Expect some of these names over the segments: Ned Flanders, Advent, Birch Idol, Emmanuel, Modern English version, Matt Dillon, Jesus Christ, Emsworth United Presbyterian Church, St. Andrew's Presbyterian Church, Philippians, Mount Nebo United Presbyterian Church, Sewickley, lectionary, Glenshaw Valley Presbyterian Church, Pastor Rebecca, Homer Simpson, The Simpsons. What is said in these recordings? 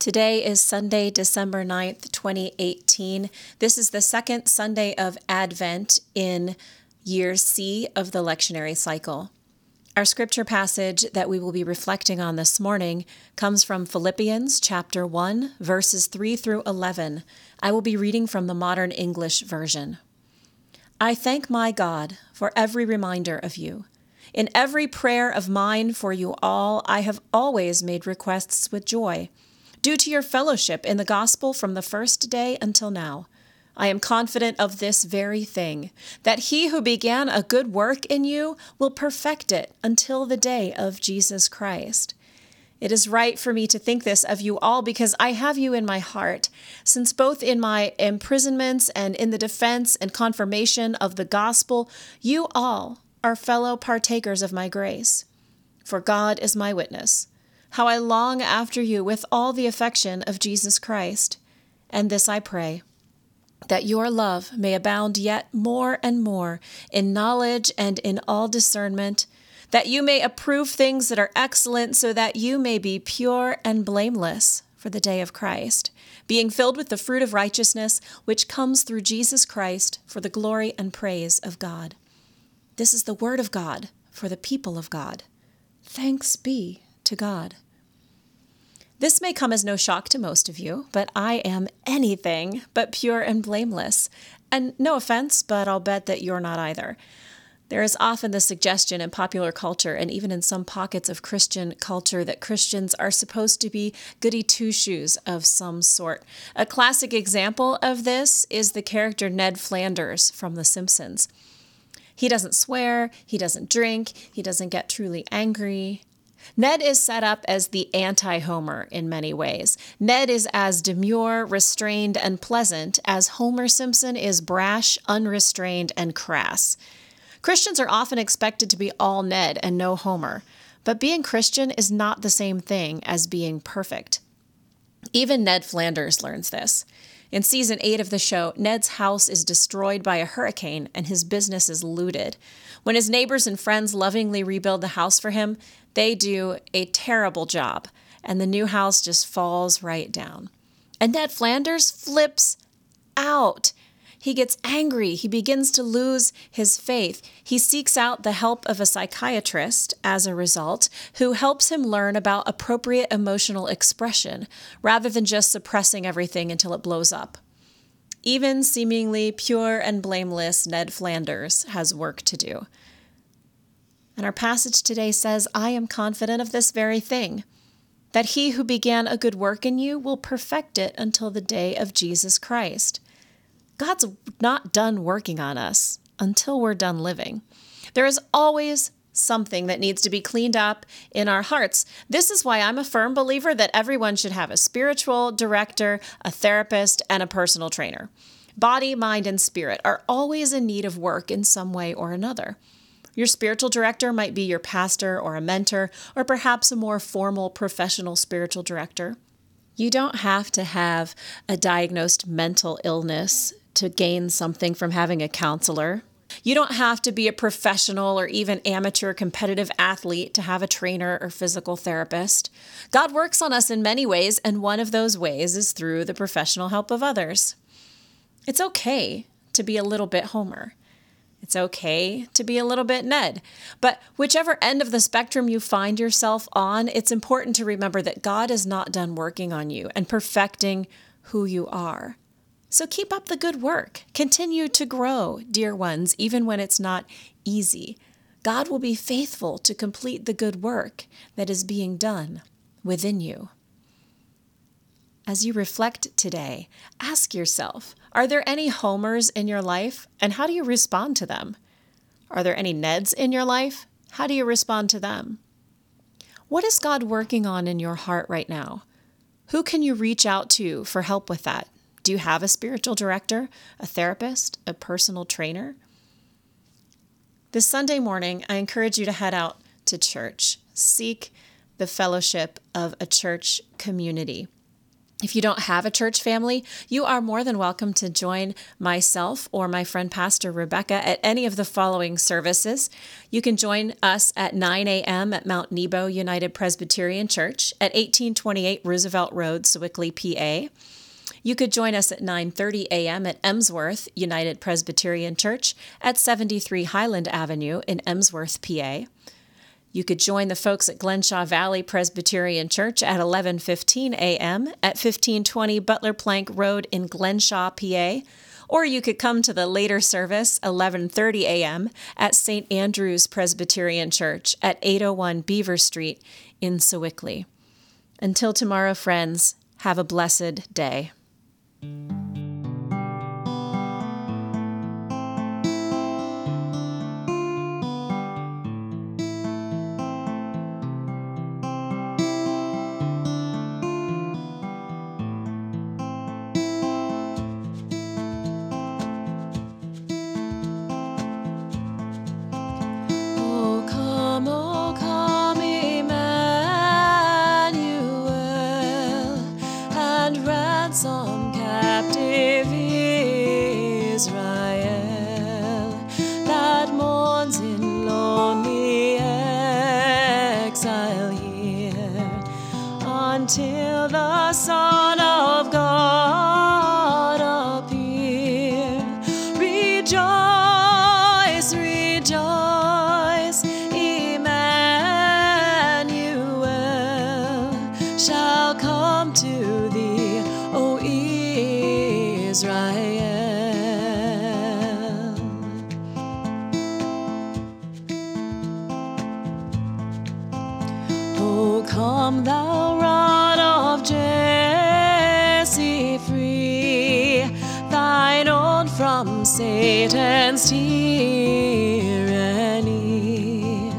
Today is Sunday, December 9th, 2018. This is the second Sunday of Advent in Year C of the lectionary cycle. Our scripture passage that we will be reflecting on this morning comes from Philippians chapter 1, verses 3 through 11. I will be reading from the Modern English version. I thank my God for every reminder of you. In every prayer of mine for you all, I have always made requests with joy, due to your fellowship in the gospel from the first day until now. I am confident of this very thing, that he who began a good work in you will perfect it until the day of Jesus Christ. It is right for me to think this of you all because I have you in my heart, since both in my imprisonments and in the defense and confirmation of the gospel, you all are fellow partakers of my grace. For God is my witness, how I long after you with all the affection of Jesus Christ. And this I pray, that your love may abound yet more and more in knowledge and in all discernment, that you may approve things that are excellent, so that you may be pure and blameless for the day of Christ, being filled with the fruit of righteousness which comes through Jesus Christ for the glory and praise of God. This is the word of God for the people of God. Thanks be to God. This may come as no shock to most of you, but I am anything but pure and blameless. And no offense, but I'll bet that you're not either. There is often the suggestion in popular culture and even in some pockets of Christian culture that Christians are supposed to be goody two-shoes of some sort. A classic example of this is the character Ned Flanders from The Simpsons. He doesn't swear, he doesn't drink, he doesn't get truly angry. Ned is set up as the anti-Homer in many ways. Ned is as demure, restrained, and pleasant as Homer Simpson is brash, unrestrained, and crass. Christians are often expected to be all Ned and no Homer, but being Christian is not the same thing as being perfect. Even Ned Flanders learns this. In Season 8 of the show, Ned's house is destroyed by a hurricane and his business is looted. When his neighbors and friends lovingly rebuild the house for him, they do a terrible job, and the new house just falls right down. And Ned Flanders flips out. He gets angry. He begins to lose his faith. He seeks out the help of a psychiatrist as a result, who helps him learn about appropriate emotional expression rather than just suppressing everything until it blows up. Even seemingly pure and blameless Ned Flanders has work to do. And our passage today says, I am confident of this very thing, that he who began a good work in you will perfect it until the day of Jesus Christ. God's not done working on us until we're done living. There is always something that needs to be cleaned up in our hearts. This is why I'm a firm believer that everyone should have a spiritual director, a therapist, and a personal trainer. Body, mind, and spirit are always in need of work in some way or another. Your spiritual director might be your pastor or a mentor, or perhaps a more formal professional spiritual director. You don't have to have a diagnosed mental illness to gain something from having a counselor. You don't have to be a professional or even amateur competitive athlete to have a trainer or physical therapist. God works on us in many ways, and one of those ways is through the professional help of others. It's okay to be a little bit Homer. It's okay to be a little bit Ned. But whichever end of the spectrum you find yourself on, it's important to remember that God is not done working on you and perfecting who you are. So keep up the good work. Continue to grow, dear ones, even when it's not easy. God will be faithful to complete the good work that is being done within you. As you reflect today, ask yourself, are there any Homers in your life, and how do you respond to them? Are there any Neds in your life? How do you respond to them? What is God working on in your heart right now? Who can you reach out to for help with that? Do you have a spiritual director, a therapist, a personal trainer? This Sunday morning, I encourage you to head out to church. Seek the fellowship of a church community. If you don't have a church family, you are more than welcome to join myself or my friend Pastor Rebecca at any of the following services. You can join us at 9 a.m. at Mount Nebo United Presbyterian Church at 1828 Roosevelt Road, Sewickley, PA. You could join us at 9:30 a.m. at Emsworth United Presbyterian Church at 73 Highland Avenue in Emsworth, PA. You could join the folks at Glenshaw Valley Presbyterian Church at 11:15 a.m. at 1520 Butler Plank Road in Glenshaw, PA, or you could come to the later service, 11:30 a.m. at St. Andrew's Presbyterian Church at 801 Beaver Street in Sewickley. Until tomorrow, friends, have a blessed day. Till the Son of God appear, rejoice, rejoice, Emmanuel shall come to thee, O Israel. O come thou rod of Jesse, free thine own from Satan's tyranny.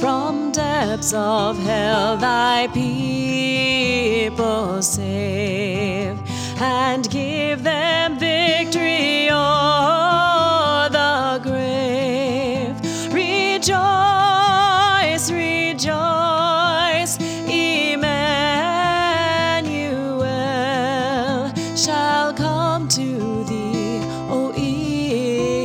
From depths of hell thy people save, and give them victory o'er the grave. Rejoice, rejoice, to thee, O Israel.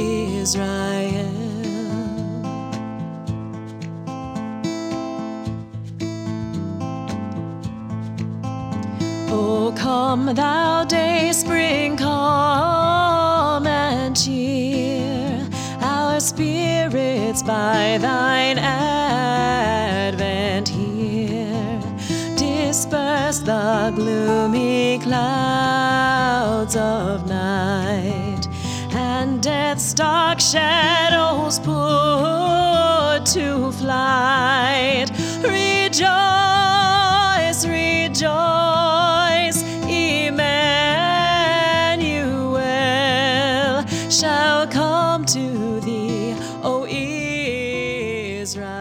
O come thou day spring, calm and cheer our spirits by thine advent here. Disperse the gloomy clouds of night, and death's dark shadows put to flight. Rejoice, rejoice, Emmanuel shall come to thee, O Israel.